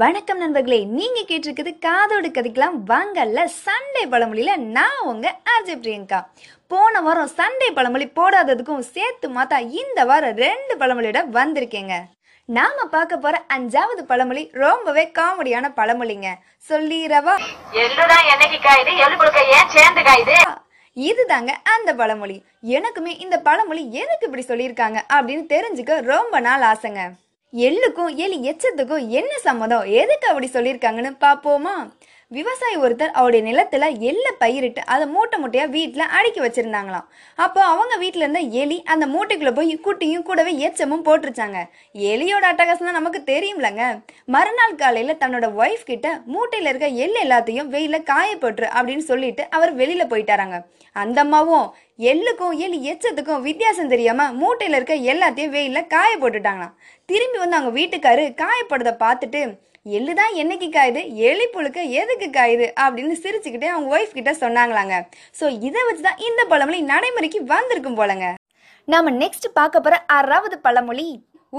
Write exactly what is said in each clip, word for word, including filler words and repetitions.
வணக்கம் நண்பர்களே, நீங்க கேட்டிருக்கிறது காதோடு கதைக்கலாம் வாங்கல்ல சண்டே பழமொழியில. நான் உங்க ஆர்ஜே பிரியங்கா. போன வாரம் சண்டே பழமொழி போடாததுக்கும் சேர்த்து மாத்தா இந்த வாரம் ரெண்டு பழமொழியோட வந்திருக்கேங்க. நாம பார்க்க போற அஞ்சாவது பழமொழி ரொம்பவே காமெடியான பழமொழிங்க. சொல்லிரவா, இதுதாங்க அந்த பழமொழி. எனக்குமே இந்த பழமொழி எதுக்கு இப்படி சொல்லியிருக்காங்க அப்படின்னு தெரிஞ்சுக்க ரொம்ப நாள் ஆசைங்க. எள்ளுக்கும் எலி எச்சத்துக்கும் என்ன சம்மதம், எதுக்கு அப்படி சொல்லியிருக்காங்கன்னு பார்ப்போமா? விவசாயி ஒருத்தர் அவருடைய நிலத்தில் எள்ளை பயிரிட்டு அதை மூட்டை மூட்டையாக வீட்டில் அடுக்கி வச்சுருந்தாங்களாம். அப்போ அவங்க வீட்டில் இருந்த எலி அந்த மூட்டைக்குள்ளே போய் குட்டியும் கூடவே எச்சமும் போட்டுருச்சாங்க. எலியோட அட்டகாசம் தான் நமக்கு தெரியும்லங்க. மறுநாள் காலையில் தன்னோட ஒய்ஃப் கிட்ட மூட்டையில் இருக்க எள் எல்லாத்தையும் வெயிலில் காயப்போட்டுரு அப்படின்னு சொல்லிட்டு அவர் வெளியில் போயிட்டாராங்க. அந்த அம்மாவும் எள்ளுக்கும் எலி எச்சத்துக்கும் வித்தியாசம் தெரியாமல் மூட்டையில் இருக்க எல்லாத்தையும் வெயிலில் காய போட்டுட்டாங்களாம். திரும்பி வந்து அவங்க வீட்டுக்காரு காயப்படுறதை பார்த்துட்டு, எள்ளுதான் என்னைக்கு காயுது, எலி புழுக்க எதுக்கு காயுது அப்படின்னு சிரிச்சுக்கிட்டே அவங்க ஒய்ஃப் கிட்ட சொன்னாங்களாங்க. ஸோ இதை வச்சுதான் இந்த பழமொழி நடைமுறைக்கு வந்திருக்கும் போலங்க. நாம நெக்ஸ்ட் பார்க்க போற ஆறாவது பழமொழி,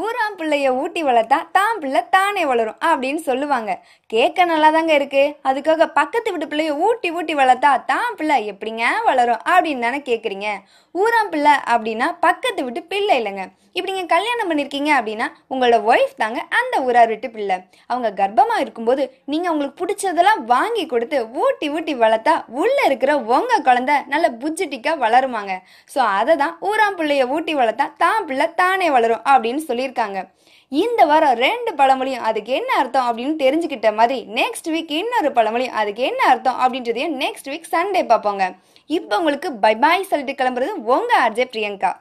ஊராம் பிள்ளைய ஊட்டி வளர்த்தா தான் பிள்ளை தானே வளரும் அப்படின்னு சொல்லுவாங்க. கேட்க நல்லா தாங்க இருக்கு. அதுக்காக பக்கத்து வீட்டு பிள்ளைய ஊட்டி ஊட்டி வளர்த்தா தான் பிள்ளை எப்படிங்க வளரும் அப்படின்னு தானே கேட்குறீங்க. ஊராம் பிள்ளை அப்படின்னா பக்கத்து வீட்டு பிள்ளை இல்லைங்க. இப்படி நீங்கள் கல்யாணம் பண்ணியிருக்கீங்க அப்படின்னா உங்களோட ஒய்ஃப் தாங்க அந்த ஊரார் வீட்டு பிள்ளை. அவங்க கர்ப்பமாக இருக்கும்போது நீங்கள் அவங்களுக்கு பிடிச்சதெல்லாம் வாங்கி கொடுத்து ஊட்டி ஊட்டி வளர்த்தா உள்ளே இருக்கிற உங்கள் குழந்தை நல்ல புஜ்ஜிட்டிக்காக வளருவாங்க. ஸோ அதை தான் ஊராம் பிள்ளைய ஊட்டி வளர்த்தா தான் பிள்ளை தானே வளரும் அப்படின்னு சொல்லியிருக்காங்க. இந்த வாரம் ரெண்டு பழமொழியும் அதுக்கு என்ன அர்த்தம் அப்படின்னு தெரிஞ்சுக்கிட்ட மாதிரி நெக்ஸ்ட் வீக் இன்னொரு பழமொழியும் அதுக்கு என்ன அர்த்தம் அப்படின்றதையும் நெக்ஸ்ட் வீக் சண்டே பார்ப்போங்க. இப்போ உங்களுக்கு பை பாய் சொல்லிட்டு கிளம்புறது உங்கள் ஆர்ஜே பிரியங்கா.